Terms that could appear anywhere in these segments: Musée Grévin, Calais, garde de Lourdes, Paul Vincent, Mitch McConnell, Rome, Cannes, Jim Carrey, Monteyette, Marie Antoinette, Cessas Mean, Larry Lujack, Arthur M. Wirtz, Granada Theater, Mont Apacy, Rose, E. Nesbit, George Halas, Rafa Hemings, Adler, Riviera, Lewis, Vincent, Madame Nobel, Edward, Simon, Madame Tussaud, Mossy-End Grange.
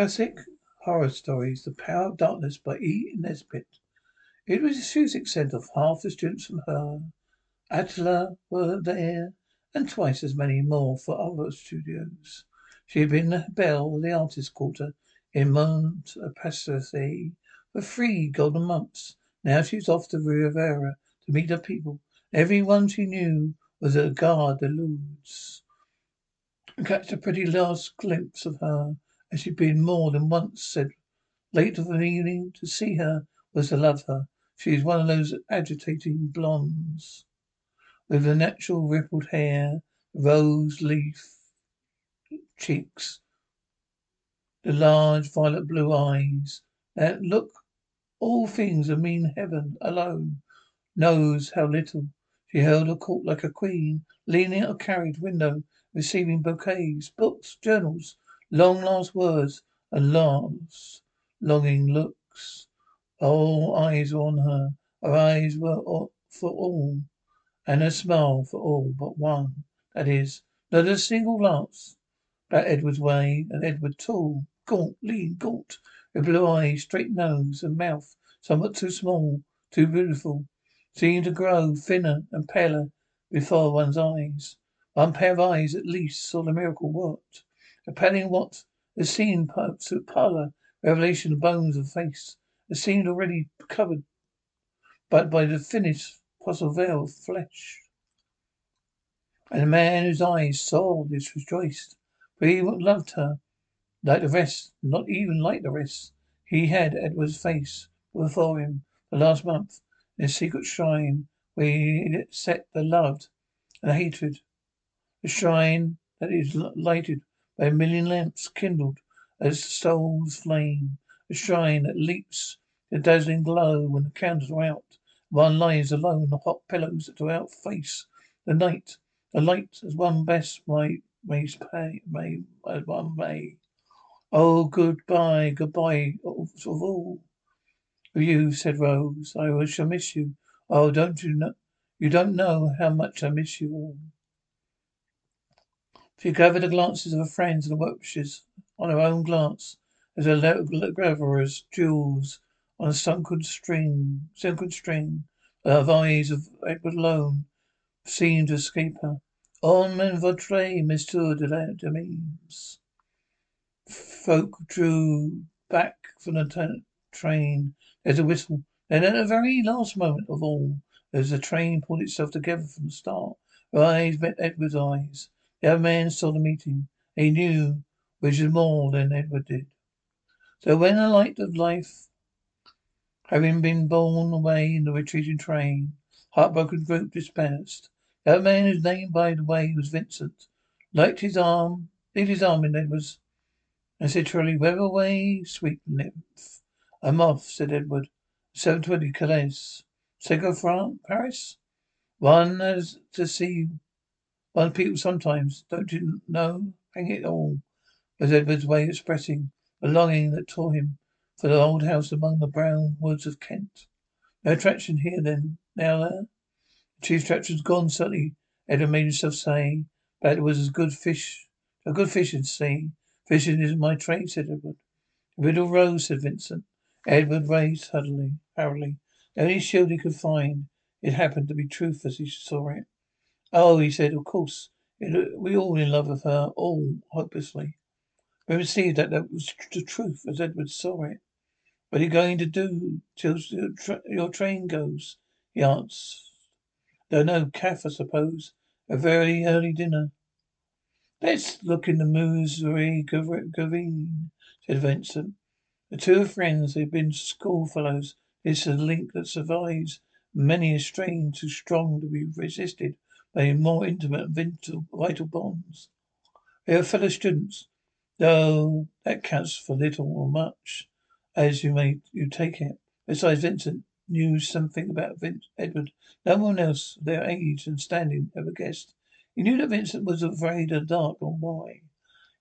Classic Horror Stories, The Power of Darkness by E. Nesbit. It was a music center of half the students from her. Adler were there, and twice as many more for other studios. She had been Belle, the artist's quarter, in Mont Apacy for 3 golden months. Now she was off to Riviera to meet her people. Everyone she knew was at the Garde de Lourdes. And catch a pretty last glimpse of her, as she'd been more than once said late of an evening to see her was to love her. She is one of those agitating blondes with the natural rippled hair, rose leaf cheeks, the large violet blue eyes that look all things and mean heaven alone knows how little. She held her court like a queen, leaning at a carriage window, receiving bouquets, books, journals, long last words and last longing looks. All eyes were on her. Her eyes were for all, and her smile for all but one. That is, not a single glance about Edward's way, and Edward tall, gaunt, lean, gaunt, with blue eyes, straight nose and mouth, somewhat too small, too beautiful, seemed to grow thinner and paler before one's eyes. One pair of eyes at least saw the miracle worked, a padding what has seen parts of pallor, revelation of bones and face, that seemed already covered but by the thinnest possible veil of flesh. And the man whose eyes saw this rejoiced, for he loved her like the rest, not even like the rest. He had Edward's face before him the last month in a secret shrine where he set the love and the hatred, the shrine that is lighted by 1,000,000 lamps kindled as the soul's flame, a shrine that leaps the dazzling glow when the candles are out. One lies alone, the hot pillows to outface the night, the light as one best may. Oh, goodbye, goodbye of all. You said Rose, I shall miss you. Oh, don't you know? You don't know how much I miss you all. She gathered the glances of her friends and watches on her own glance as her graverous jewels on a sunken string. Her eyes of Edward alone seemed to escape her. En men votre monsieur de la demise. Folk drew back from the train. There's a whistle. Then at the very last moment of all, as the train pulled itself together from the start, her eyes met Edward's eyes. The other man saw the meeting. He knew, which is more than Edward did. So when the light of life, having been borne away in the retreating train, heartbroken group dispersed, the other man whose name by the way was Vincent, laid his arm in Edward's, and said truly, "Wear away, sweet nymph." "I'm off," said Edward. 7:20 Calais. "Sego France, Paris?" "One has to see one people sometimes, don't you know?" "Hang it all," was Edward's way of expressing a longing that tore him for the old house among the brown woods of Kent. "No attraction here then, now there?" "The chief attraction's gone, certainly," Edward made himself say, "but it was a good fish in sea." "Fishing isn't my trade," said Edward. "Riddle Rose," said Vincent. Edward raised hurriedly. The only shield he could find, it happened to be truth as he saw it. "Oh," he said, "of course. We all in love with her, all hopelessly." We perceived that was the truth as Edward saw it. "What are you going to do till your train goes?" he asked. "Don't know, caff, I suppose. A very early dinner." "Let's look in the Musée Grévin," said Vincent. The two friends had been schoolfellows. This is a link that survives many a strain too strong to be resisted by more intimate and vital bonds. They are fellow students, though that counts for little or much, as you take it. Besides, Vincent knew something about Edward no one else their age and standing ever guessed. He knew that Vincent was afraid of the dark, and why.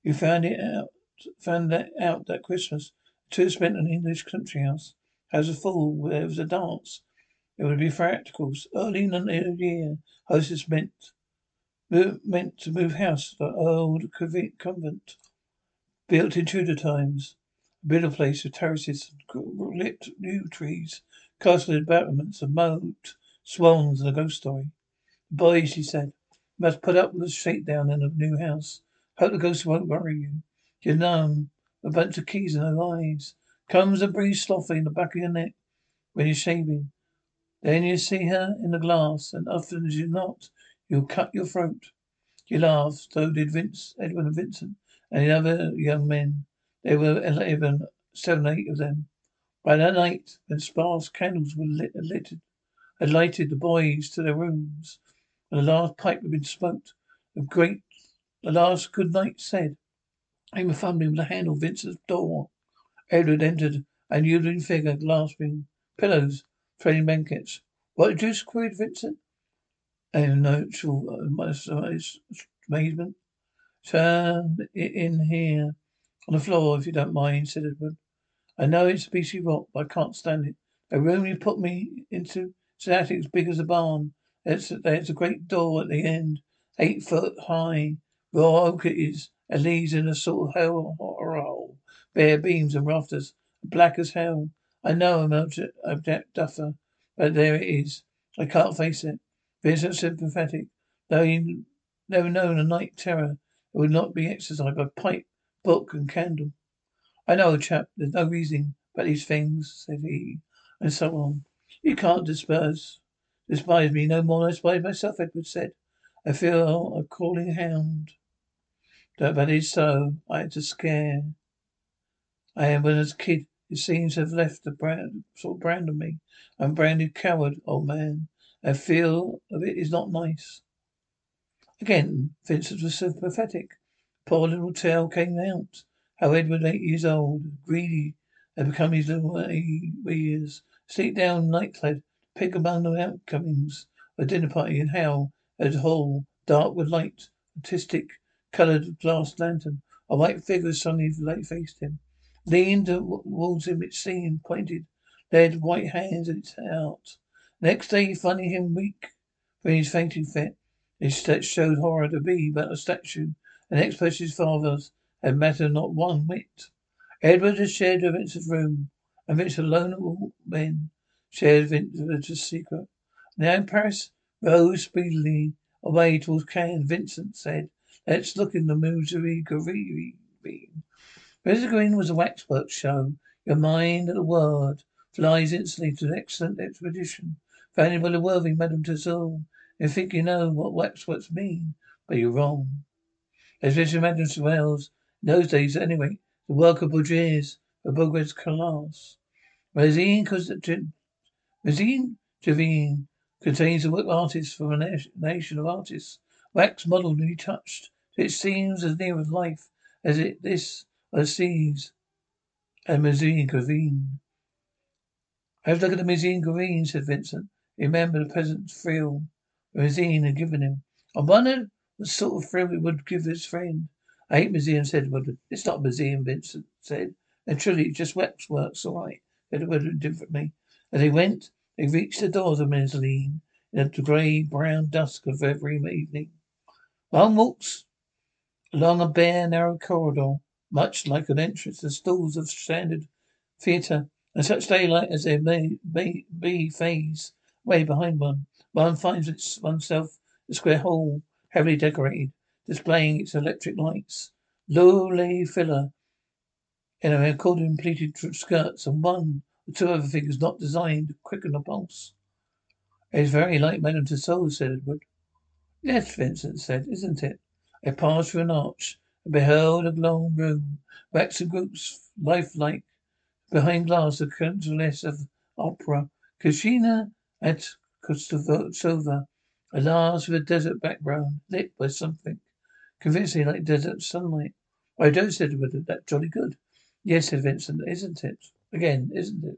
You found that out that Christmas. The two spent an English country house. As a fool, where there was a dance. It would be practicals. Early in the year, hostess meant to move house to the old convent, built in Tudor times. a middle place of terraces and lit new trees, castle embattlements, a moat, swans, and a ghost story. Boy, she said, must put up with a shakedown in a new house. Hope the ghosts won't worry you. You're numb, a bunch of keys in her eyes. Comes and breathes softly in the back of your neck when you're shaving. Then you see her in the glass, and often as you're not, you'll cut your throat. You laughed, so did Edward and Vincent, and the other young men. There were 7, 8 of them. By that night, when sparse candles were lighted the boys to their rooms, and the last pipe had been smoked, the last good night said. They were fumbling with the handle of Vincent's door. Edward entered, an unusual figure, grasping pillows, trailing blankets. What did you squeeze, Vincent? And amazement. Turn it in here. On the floor, if you don't mind, said Edward. I know it's a beastly rock, but I can't stand it. A room you put me into is an attic as big as a barn. There's a great door at the end, 8 foot high. Raw oak it is, and leads in a sort of hole. Bare beams and rafters, black as hell. I know I'm a duffer, but there it is. I can't face it. Vincent sympathetic, though he never known a night terror, it would not be exercised by pipe, book, and candle. I know, chap, there's no reasoning about these things, said he, and so on. You can't despise me no more than I despise myself, Edward said. I feel a calling hound. That is so. I had to scare. When I was a kid, it seems to have left a brand on me. I'm a branded coward, old man. I feel of it is not nice. Again, Vincent was sympathetic. Poor little tale came out. How Edward, 8 years old, greedy, had become his little years. Sleep down, nightclad, pick among the outcomings, a dinner party, and how, at hall, dark with light, artistic, coloured glass lantern, a white figure suddenly faced him. Leaned towards him, it seemed, pointed, led white hands at its heart. Next day, finding him weak from his fainting fit, his steps showed horror to be but a statue, and expert his father's had mattered not one whit. Edward had shared Vincent's room, and Vincent alone of all men shared Vincent's secret. Now in Paris, Rose speedily away towards Cannes. Vincent said, "Let's look in the Musée Grévin." Musée Grévin was a waxwork show. Your mind at a word flies instantly to an excellent expedition. Founded by the worthy Madame Tussaud. You think you know what waxworks mean, but you're wrong. Especially Madame Tussaud's, in those days anyway, the work of Bourges, the Bourges class. Musée Grévin contains the work of artists from a nation of artists, wax modelled and retouched, so it seems as near as life as it this or sees. And Musée Grévin. Have a look at the Musée Grévin, said Vincent. Remember the peasant's thrill Rosine had given him. I wondered what sort of thrill it would give his friend. I hate museums, said Edward. It's not a museum, Vincent said. And truly, it just waxworks, all right, said Edward indifferently. As they went, they reached the doors of Mausoleum in the grey brown dusk of every evening. One walks along a bare, narrow corridor, much like an entrance to stalls of standard theatre, and such daylight as there may phase way behind one. One finds oneself a square hall, heavily decorated, displaying its electric lights. Lowly filler in a accordion pleated skirts, and one or two other figures not designed to quicken the pulse. It's very like Madame Tussaud, said Edward. Yes, Vincent said, isn't it? I passed through an arch and beheld a long room, waxen groups, lifelike, behind glass, the countess of opera, Kashina at Kostova, a large with a desert background, lit by something, convincingly like desert sunlight. I don't, said Edward, that's jolly good. Yes, said Vincent, isn't it? Again, isn't it?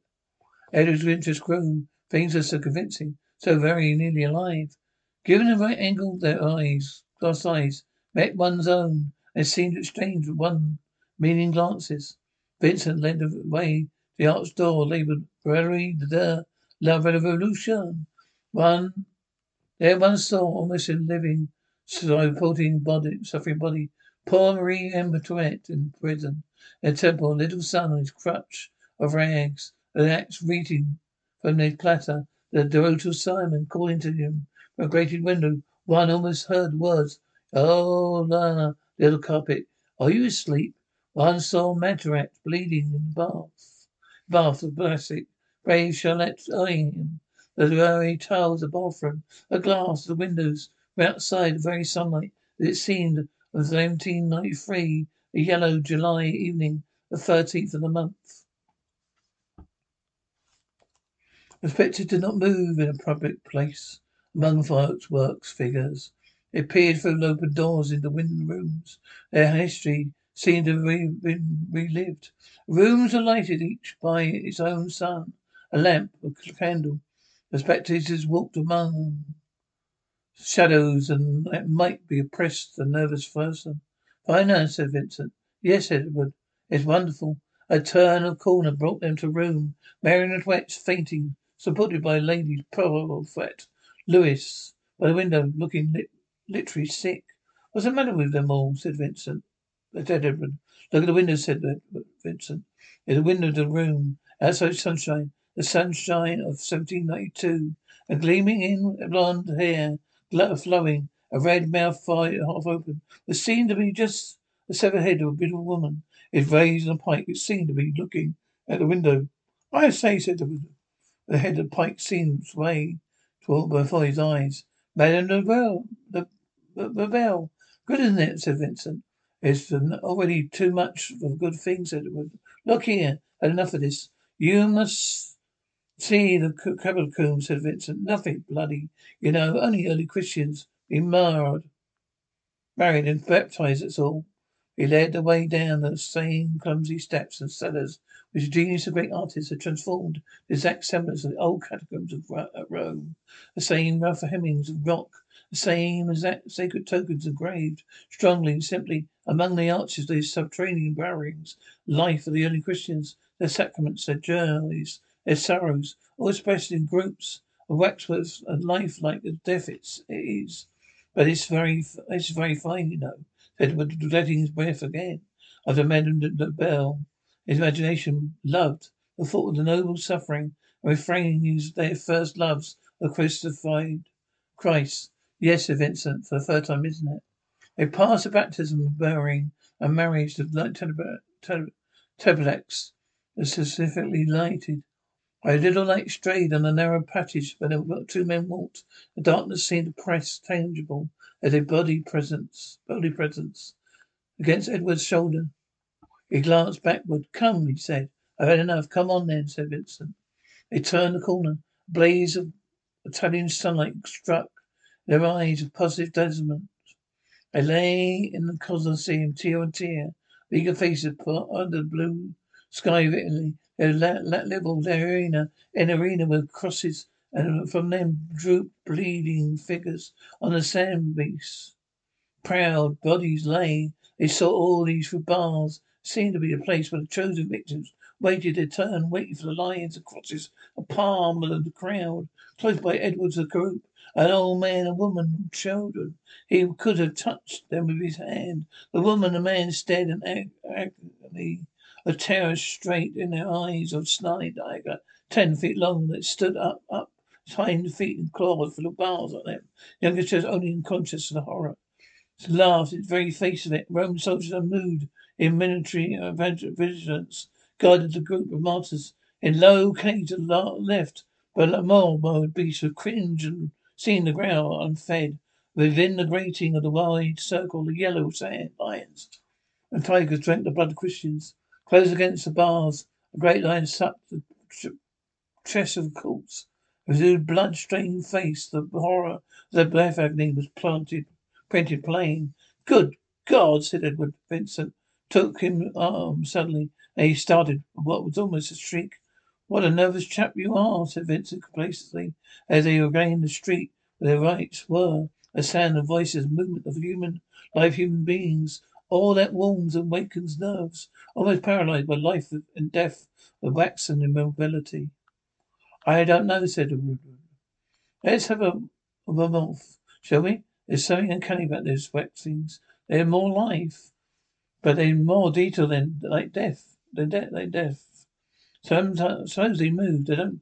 Edward's interest grew. Things are so convincing, so very nearly alive. Given the right angle, their eyes, glass eyes, met one's own, and seemed exchanged with one meaning glances. Vincent led the way to the arched door, labelled Galerie de la Revolution. One saw almost a living, suffering body, Poor Marie Antoinette in prison, a temple, little son on his crutch of rags, an axe reading from their platter, the devotee Simon calling to him from a grated window. One almost heard words, "Oh, Lana, little carpet, are you asleep?" One saw Mataract bleeding in the bath of plastic, brave Charlotte eyeing him, the very tiles of the bathroom, a glass, the windows, were outside the very sunlight, as it seemed, of 1793, a yellow July evening, the 13th of the month. The spectre did not move in a public place, among fireworks figures. It peered through open doors into wind rooms. Their history seemed to have been relived. Rooms were lighted each by its own sun, a lamp, a candle. The spectators walked among shadows, and that might be oppressed the nervous person. "I know," said Vincent. "Yes, Edward, it's wonderful." A turn of corner brought them to room. Mary Antoinette fainting, supported by Lady Prophet. Lewis, by the window, looking literally sick. "What's the matter with them all?" said Vincent. "Said Edward. Look at the window," said Vincent. "It's a window to the room. Outside sunshine, the sunshine of 1792, and gleaming in blonde hair, flowing, a red mouth half open. It seemed to be just the severed head of a beautiful woman. It raised on a pike. It seemed to be looking at the window. "I say," said Edward. The head of the pike seemed swaying before his eyes. "Madame Nobel, the bell. Good, isn't it?" said Vincent. "It's already too much of a good thing," said Edward. "Look here, had enough of this. You must see the catacombs," said Vincent. "Nothing bloody, you know, only early Christians being married and baptized, that's all." He led the way down the same clumsy steps and cellars, which the genius of great artists had transformed the exact semblance of the old catacombs of Rome. The same Rafa Hemings of rock, the same exact sacred tokens engraved strongly and simply among the arches of these subterranean burials, life of the early Christians, their sacraments, their journeys, their sorrows, all expressed in groups of waxworks, and life like the death it is. "But it's very fine, you know," said Edward, letting his breath again. After Madame Nobel, his imagination loved the thought of the noble suffering and refraining his their first loves of crucified Christ. "Yes," said Vincent, "for the third time, isn't it?" They passed the baptism of burying and marriage of Tablax, specifically lighted. A little light strayed on a narrow passage where the two men walked. The darkness seemed oppressed, tangible, as a bodily presence against Edward's shoulder. He glanced backward. "Come," he said. "I've had enough." "Come on, then," said Vincent. They turned the corner. A blaze of Italian sunlight struck their eyes with positive dazzlement. They lay in the Colosseum, tier on tier, eager faces under the blue sky of Italy. Their leveled arena, an arena with crosses, and from them drooped bleeding figures on the sand beach. Proud bodies lay. They saw all these bars. Seemed to be the place where the chosen victims waited their turn, waiting for the lions and crosses, a palm of the crowd. Close by Edward's the group, an old man, a woman, children. He could have touched them with his hand. The woman, the man stared in agony, a terror straight in their eyes of snide tiger, 10 feet long, that stood up, its hind feet and claws full of bars on them. Younger children only unconscious of the horror. It laughed at the very face of it. Roman soldiers are moved in military vigilance, guided the group of martyrs in low cage to the left, but more beasts would cringe and seen the ground unfed. Within the grating of the wide circle, the yellow sand lions and tigers drank the blood of Christians. Close against the bars, a great lion sucked the chest of the corpse. With his blood-stained face, the horror of the death agony was printed plain. "Good God!" said Edward. Vincent took him arm suddenly, and he started with what was almost a shriek. "What a nervous chap you are," said Vincent complacently, as they regained the street where their rights were, a sound of voices, movement of human beings, all that warms and wakens nerves, almost paralysed by life and death, the waxen immobility. "I don't know," said Edward. "Let's have a month, shall we? There's something uncanny about those waxings. They're more life. but in more detail than like death. Sometimes they move. They don't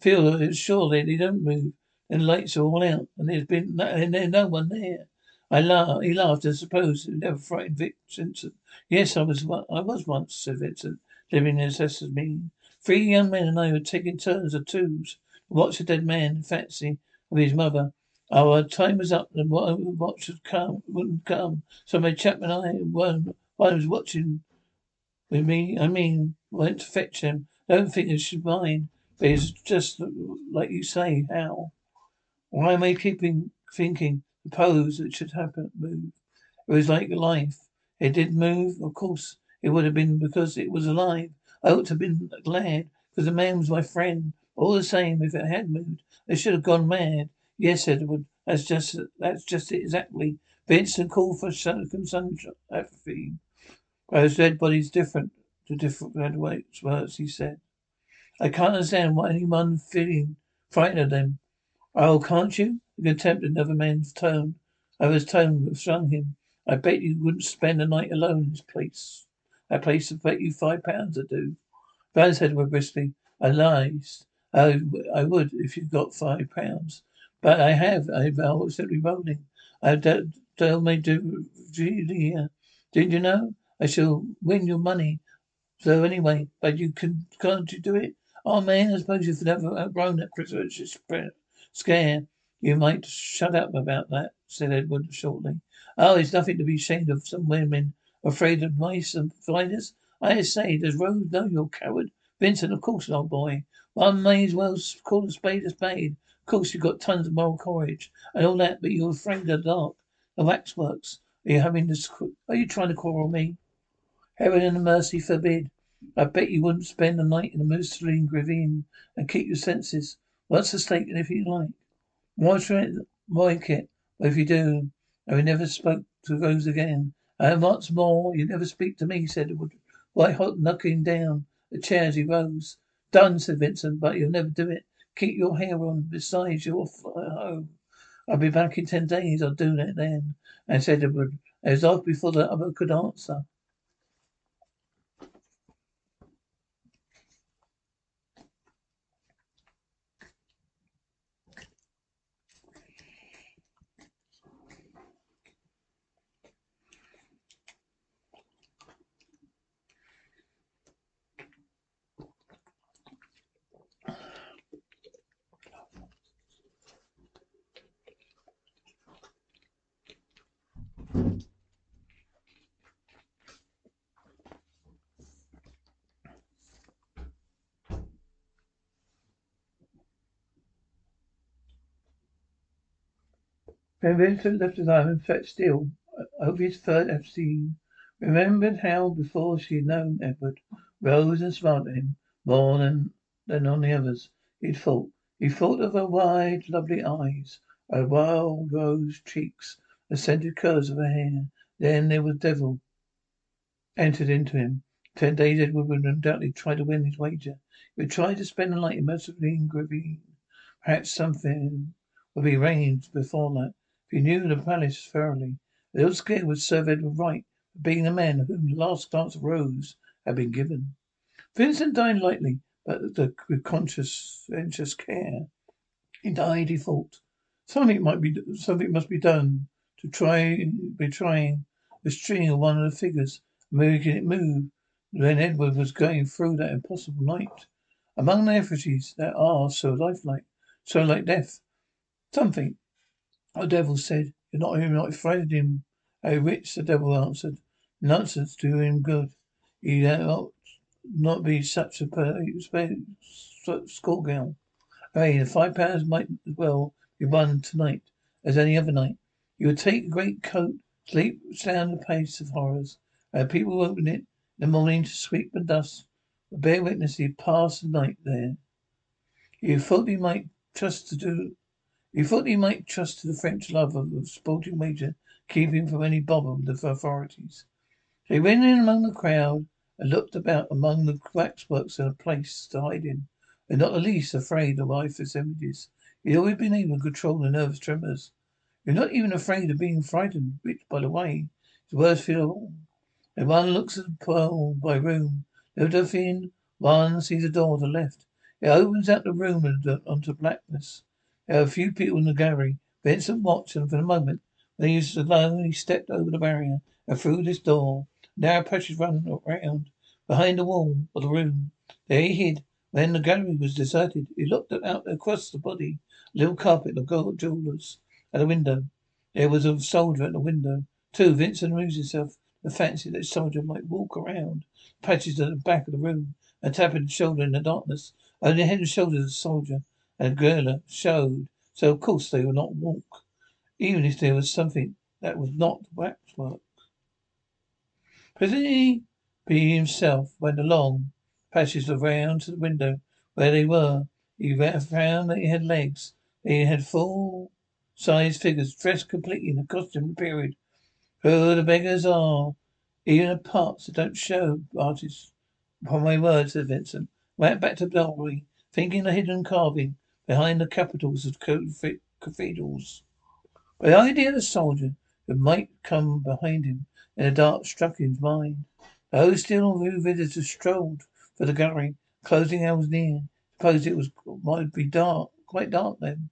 feel sure that they don't move. And the lights are all out, and there's no one there. I laughed. He laughed. I suppose it never frightened Vincent. Yes, I was once," said Vincent, living in Cessas Mean. 3 young men and I were taking turns of twos to watch a dead man, fancy of his mother. Our time was up, and what I would watch wouldn't come. So my chap and I, one was watching with me. Went to fetch him. I don't think it should mind, but it's just like you say. How? Why am I keeping thinking? The pose that should happen move. It was like life. It did move. Of course, it would have been because it was alive. I ought to have been glad, because the man was my friend. All the same, if it had moved, I should have gone mad. Yes, Edward, that's just it exactly. Vincent called for sunshine. Those dead bodies different to different words, he said. I can't understand why anyone feeling frightened of them. Oh, can't you? The contempt of another man's tone. Another's tone stung him. I bet you wouldn't spend a night alone in this place. That place would bet you £5 I do. Brown said with briskly, I lies. I would if you got £5. But I have. I was simply rolling. I tell my here. Did you know? I shall win your money. So anyway, but you can't you do it? Oh man, I suppose you've never outgrown that presumptuous scare. You might shut up about that, said Edward shortly. Oh, it's nothing to be ashamed of. Some women afraid of mice and spiders. I say, does Rose know you're a coward? Vincent, of course not, boy. One may as well call a spade. Of course you've got tons of moral courage and all that, but you're afraid of the dark, the waxworks. Are you trying to quarrel me? Heaven and mercy forbid. I bet you wouldn't spend the night in the Musée Grévin and keep your senses. What's the stake if you like? Monteyette, but if you do, I never spoke to Rose again. And what's more, you never speak to me, said Edward, white hot knocking down the chair as he rose. Done, said Vincent, but you'll never do it. Keep your hair on, besides you're off home. I'll be back in 10 days, I'll do that then. And said Edward, as off before the other could answer. When Vincent left his island, felt still over his third FC, remembered how before she had known Edward, Rose and smiled at him more than on the others. He'd thought. He thought of her wide, lovely eyes, her wild rose cheeks, the scented curls of her hair. Then there was devil entered into him. 10 days Edward would undoubtedly try to win his wager. He would try to spend the night in Mossy-End Grange. Perhaps something would be arranged before that. He knew the palace thoroughly. The little scare would serve Edward right for being the man whom the last glance of Rose had been given. Vincent died lightly, but with conscious care. He died, he thought. Something must be done to trying the string of one of the figures, making it move. Then Edward was going through that impossible night. Among the effigies that are so lifelike, so like death. Something. The devil said, You're not afraid of him. A witch, the devil answered. Nonsense, do him good. He ought not be such a schoolgirl. Hey, the £5 might as well be won tonight as any other night. You would take a great coat, sleep down the pace of horrors. People open it in the morning to sweep the dust. But bear witness, he passed the night there. He thought he might trust to the French love of the sporting wager, keep him from any bother with the authorities. So he went in among the crowd and looked about among the waxworks in a place to hide in, and not the least afraid of lifeless images. He had always been able to control the nervous tremors. You're not even afraid of being frightened, which, by the way, is the worst fear of all. If one looks at the pearl by room, Josephine, one sees a door to the left. It opens out the room onto blackness. There are a few people in the gallery. Vincent watched them for a moment. When he was alone, he stepped over the barrier and through this door. Narrow passage run around behind the wall of the room. There he hid. When the gallery was deserted, he looked out across the body, a little carpet of gold jewellers at the window. There was a soldier at the window. Too, Vincent amused himself with the fancy that the soldier might walk around the passage at the back of the room and tap his shoulder in the darkness. Only the head and shoulders of the soldier and girl showed, so of course they would not walk, even if there was something that was not waxwork. Presently he himself went along passages around to the window where they were. He found that he had legs. He had full-sized figures dressed completely in a costume of the period. Who the beggars are, even the parts that don't show artists. Upon my word, said Vincent. Went back to Belbury, thinking the hidden carving behind the capitals of cathedrals. The idea of the soldier that might come behind him in the dark struck his mind. Those still new visitors strolled for the gallery, closing hours near. Suppose it might be dark, quite dark then.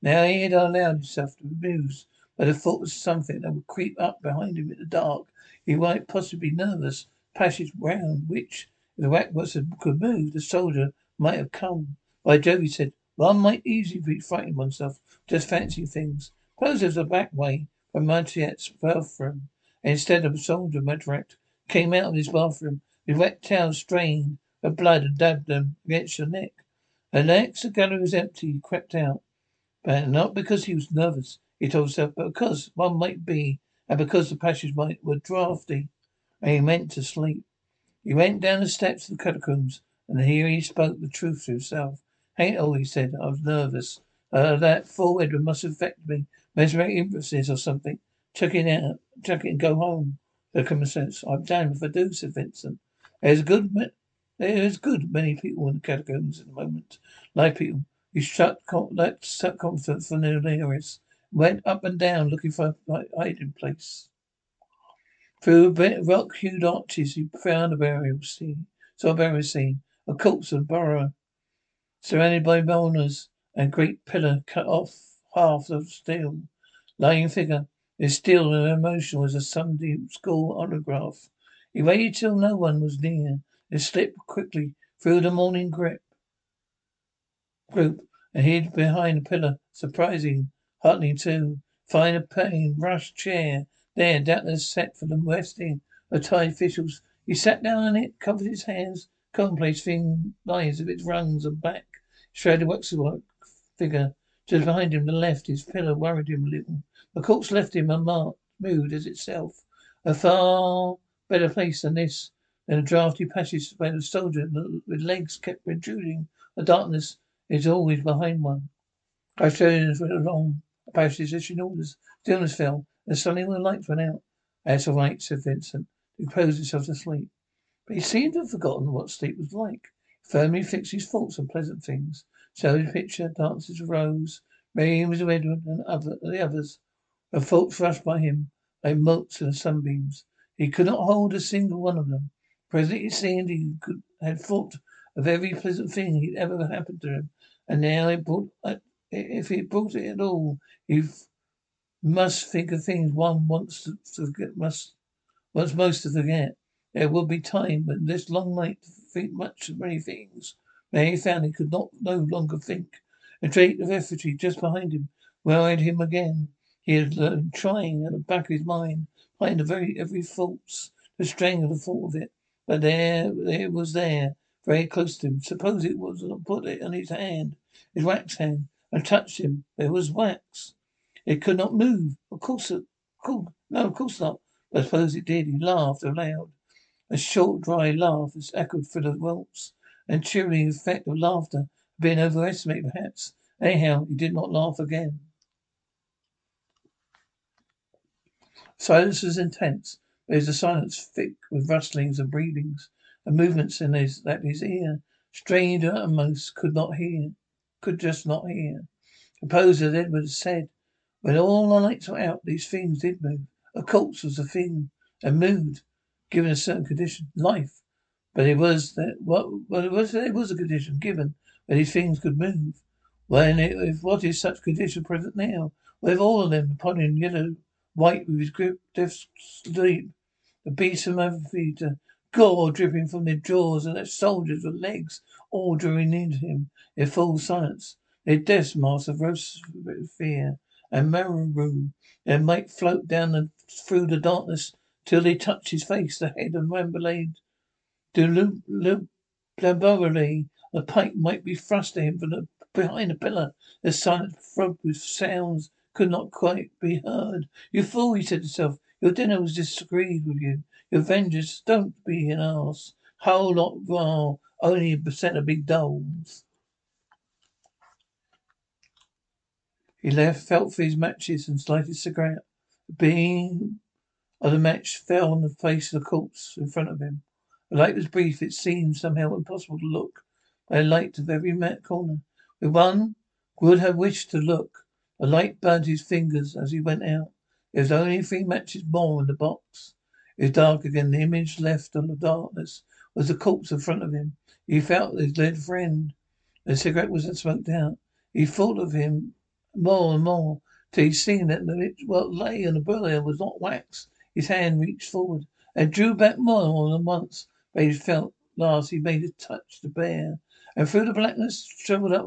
Now he had allowed himself to be amused by the thought of something that would creep up behind him in the dark. He might possibly be nervous passage round which, if the waxworks could move, the soldier might have come. By Jove, he said, one might easily be frightening oneself, just fancy things. Suppose there's a back way from Monteyette's bathroom, and instead of a soldier, Monteyette came out of his bathroom with wet towels strained with blood and dabbed them against your neck. And next the gallery was empty. He crept out, but not because he was nervous, he told himself, but because one might be, and because the passage were draughty, and he meant to sleep. He went down the steps of the catacombs, and here he spoke the truth to himself. Ain't all, he said, I was nervous. That fool Edward must have affected me. Mesmeric influences or something. Chuck it and go home. The common sense. I'm damned if I do, said Vincent. There's a good many people in the catacombs at the moment. Like people who shut confidence from their lyrics, went up and down looking for a hiding place. Through rock-hued arches he found a burial scene. A corpse and burrow, surrounded by mourners and great pillar cut off half of steel. Lying figure is still and emotional as a Sunday school autograph. He waited till no one was near, and slipped quickly through the morning group and hid behind a pillar. Surprising, heartening too, find a plain rush chair. There, doubtless set for the resting of tied officials, he sat down on it, covered his hands, commonplace thin lines of its rungs and back. Shrouded waxwork figure just behind him to the left, his pillow worried him a little. The corpse left him unmarked, moved as itself. A far better place than this, than a draughty passage where the soldier with legs kept protruding. The darkness is always behind one. I showed him along the passage issuing orders. Stillness fell. And suddenly the lights went out. That's all right, said Vincent, who posed himself to sleep. But he seemed to have forgotten what sleep was like. He firmly fixed his thoughts on pleasant things. So his picture, dances of Rose, Mary was of Edward and the others. The thoughts rushed by him like motes in the sunbeams. He could not hold a single one of them. Presently it seemed he had thought of every pleasant thing he'd ever happened to him, and now if it brought it at all, he must think of things one wants most to forget. There would be time, but this long night to think much of many things. Mary found he could no longer think. A drake of effigy just behind him worried him again. He had learned trying at the back of his mind, behind the every faults, to strangle the thought of it. But there it was there, very close to him. Suppose it was put it on his hand, his wax hand, and touched him. There was wax. It could not move. Of course not. But I suppose it did. He laughed aloud. A short, dry laugh was echoed through the vaults, and cheering the effect of laughter had been overestimated, perhaps. Anyhow, he did not laugh again. Silence was intense. There was a silence thick with rustlings and breathings, and movements in his ear, strained uttermost, could just not hear. Suppose, as Edward said, when all the lights were out, these things did move. A corpse was a thing, and moved. given a certain condition life, but it was that it was a condition given where these things could move. When if what is such condition present now? With all of them upon him, yellow, white with his grip, death sleep, the beasts from over feet, gore dripping from their jaws, and the soldiers with legs all drawing into him in full silence, their death masks of roast fear and maroon, their might float down through the darkness till they touch his face, the head and ramblade. To Lumbarly, the pike might be thrust to him from behind the pillar. The silence throbbed with sounds could not quite be heard. You fool, he said to himself, your dinner was disagreed with you. Your vengeance, don't be an ass. Whole lot vile, only a percent of big dolls. He felt for his matches and lighted his cigarette. The beam of the match fell on the face of the corpse in front of him. The light was brief, it seemed somehow impossible to look, by the light of every corner. If one would have wished to look, the light burnt his fingers as he went out. There was only 3 matches more in the box. It was dark again. The image left on the darkness was the corpse in front of him. He felt his dead friend. The cigarette wasn't smoked out. He thought of him more and more till he seen that what lay on the burlap was not wax. His hand reached forward and drew back more than once, but he felt last he made a touch to bear, and through the blackness travelled up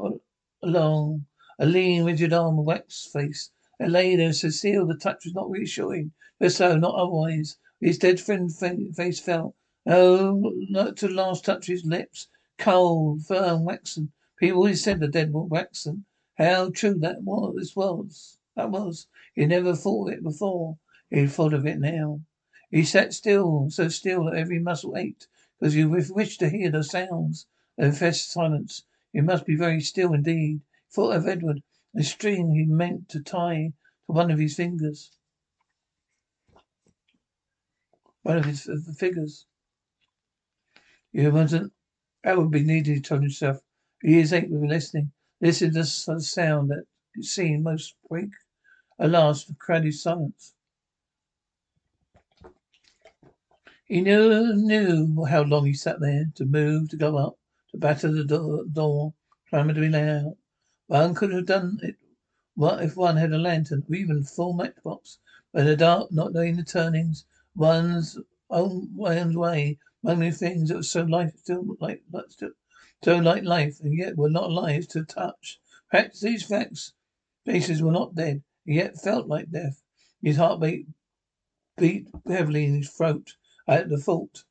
along a lean, rigid arm of wax face. It lay there so sealed, the touch was not reassuring, but so not otherwise. His dead friend's face felt, oh, not to last touch his lips, cold, firm, waxen. People always said the dead were waxen. How true that was! He never thought of it before. He thought of it now. He sat still, so still that every muscle ached, because he wished to hear the sounds of fest silence. It must be very still indeed. He thought of Edward, a string he meant to tie to one of his fingers. He wasn't. That would be needed, he told himself. He is aching with listening. Listen to the sound that it seemed most break. At last, the crowded silence. He knew how long he sat there, to move, to go up, to batter the door, clamor to be let out. One could have done it if one had a lantern, or even a full matchbox. But in the dark, not knowing the turnings, one's way, among the things that were so like life, and yet were not alive to touch. Perhaps these faces were not dead, and yet felt like death. His heart beat heavily in his throat at the thought.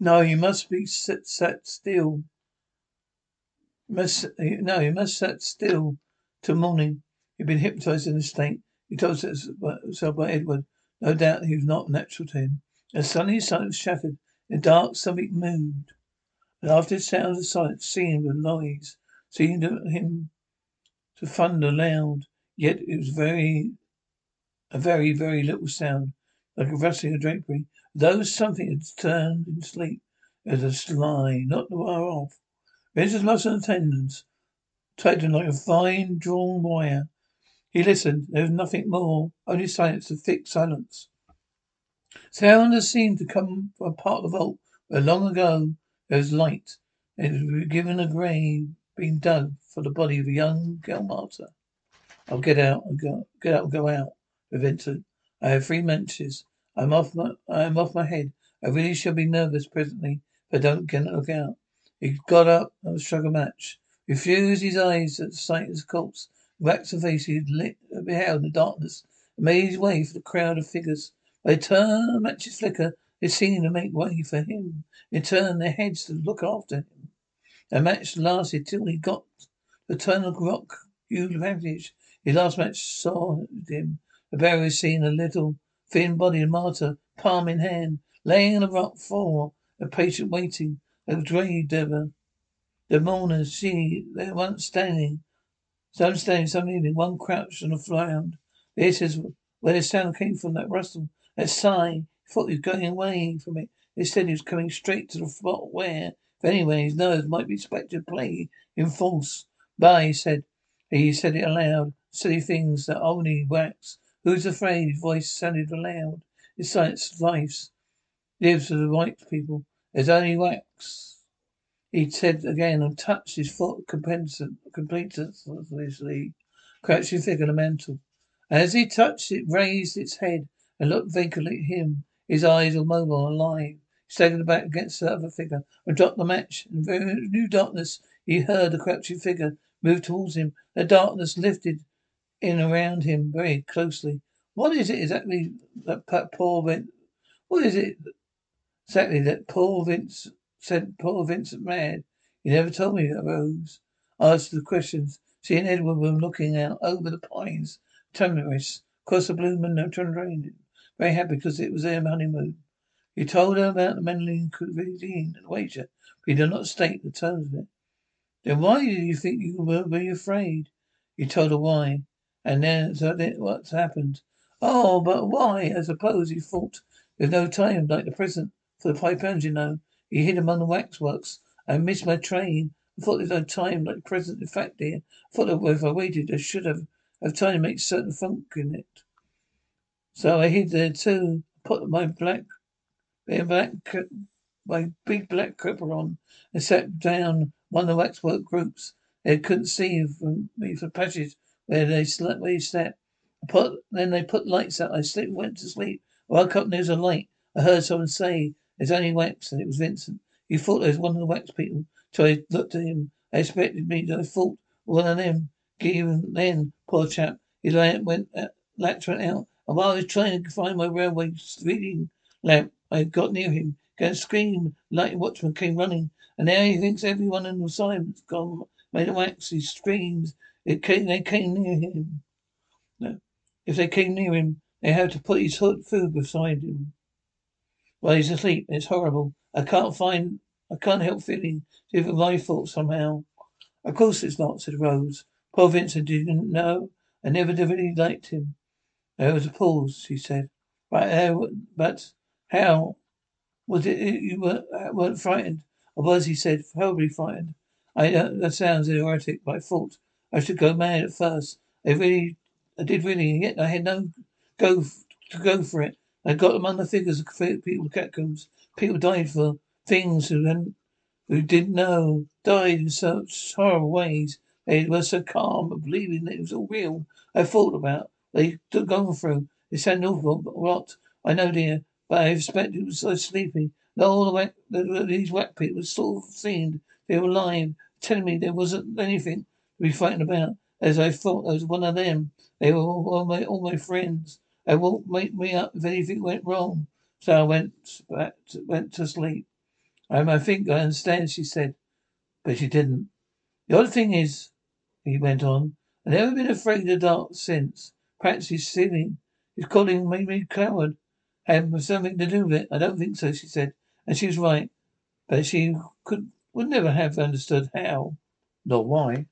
He must sit still till morning. He'd been hypnotized in a state. He told himself by Edward. No doubt he was not natural to him. And suddenly his silence shattered. In the dark something moved. And after the sound of silence seemed a noise, seemed to him to thunder loud. Yet it was a very little sound, like a rustling of drapery. Though something had turned in sleep, it was a sly, not far off. Vincent's muscle tendons tightened like a fine drawn wire. He listened. There was nothing more, only silence, a thick silence. Sound has seemed to come from a part of the vault where long ago there was light. It was given a grave being dug for the body of a young girl martyr. I'll get out and go out, with Vincent. I have 3 matches. I am off my head. I really shall be nervous presently if I don't look out. He got up and struck a match. Refused his eyes at the sight of the corpse. Waxed the face he had beheld in the darkness, and made his way for the crowd of figures. By turn the matches flicker, they seemed to make way for him. In turn their heads to look after him. The match lasted till he got the turn of rock huge vantage. His last match saw him. The barrier seen a little, thin body of martyr, palm in hand, laying on a rock floor, a patient waiting, a grave digger. The mourners, they once standing. Some standing, some kneeling, one crouched on the ground. This is where the sound came from, that rustle, that sigh. He thought he was going away from it. Instead he was coming straight to the spot where, if anywhere, his nerves might be expected to play in false. But he said it aloud, silly things that only wax Who was afraid? His voice sounded aloud. His silence lives for the right people. There's only wax. He said again and touched his foot completusly, crouching thick on the mantel. And as he touched it, raised its head and looked vacantly at him. His eyes were mobile, alive. He staggered about against the other figure and dropped the match. In the new darkness, he heard the crouching figure move towards him. The darkness lifted in around him very closely. What is it exactly that Paul Vincent mad? You never told me that, Rose. I asked the questions. She and Edward were looking out over the pines, Tamarisk, across the blue moon, very happy because it was their honeymoon. You told her about the Mendeline cuisine and wager, but you did not state the terms of it. Then why did you think you were really afraid? You told her why. And then so what's happened? Oh, but why? I suppose he thought there's no time like the present for the pipe engine, you know. He hid among the waxworks. I missed my train. I thought there's no time like the present. In fact, dear, I thought that if I waited, I should have time to make certain funk in it. So I hid there too. Put my big black crupper on and sat down one of the waxwork groups. They couldn't see me for patches where they slept. Then they put lights out. I went to sleep. I woke up and there was a light. I heard someone say, "There's only wax," and it was Vincent. He thought I was one of the wax people. So I looked at him. I expected me to fault one of them. Even then, poor chap, his lamp went out. And while I was trying to find my railway reading lamp, I got near him, gave a scream, light watchman came running, and now he thinks everyone in the side's gone made of wax. He screams. They came near him. No. If they came near him, they had to put his food beside him while he's asleep. It's horrible. I can't help feeling it was my fault somehow. Of course it's not, said Rose. Poor Vincent didn't know. I never really liked him. There was a pause, she said. But how? Was it you weren't frightened? I was, he said, horribly frightened. That sounds erratic, but I thought I should go mad at first. I did really, and yet I had no go for it. I got among the figures of people, catacombs. People died for things who didn't know, died in such horrible ways. They were so calm, believing that it was all real. I thought about they had gone through. It sounded awful, but rot. I know, dear, but I expect it was so sleepy. These wet people sort of seemed they were lying, telling me there wasn't anything to be frightened about. As I thought I was one of them, they were all my friends. They won't wake me up if anything went wrong. So I went to sleep. I think I understand, she said, but she didn't. The odd thing is, he went on, I've never been afraid of the dark since. Perhaps his singing, his calling made me coward. Had something to do with it. I don't think so, she said, and she was right. But she would never have understood how, nor why.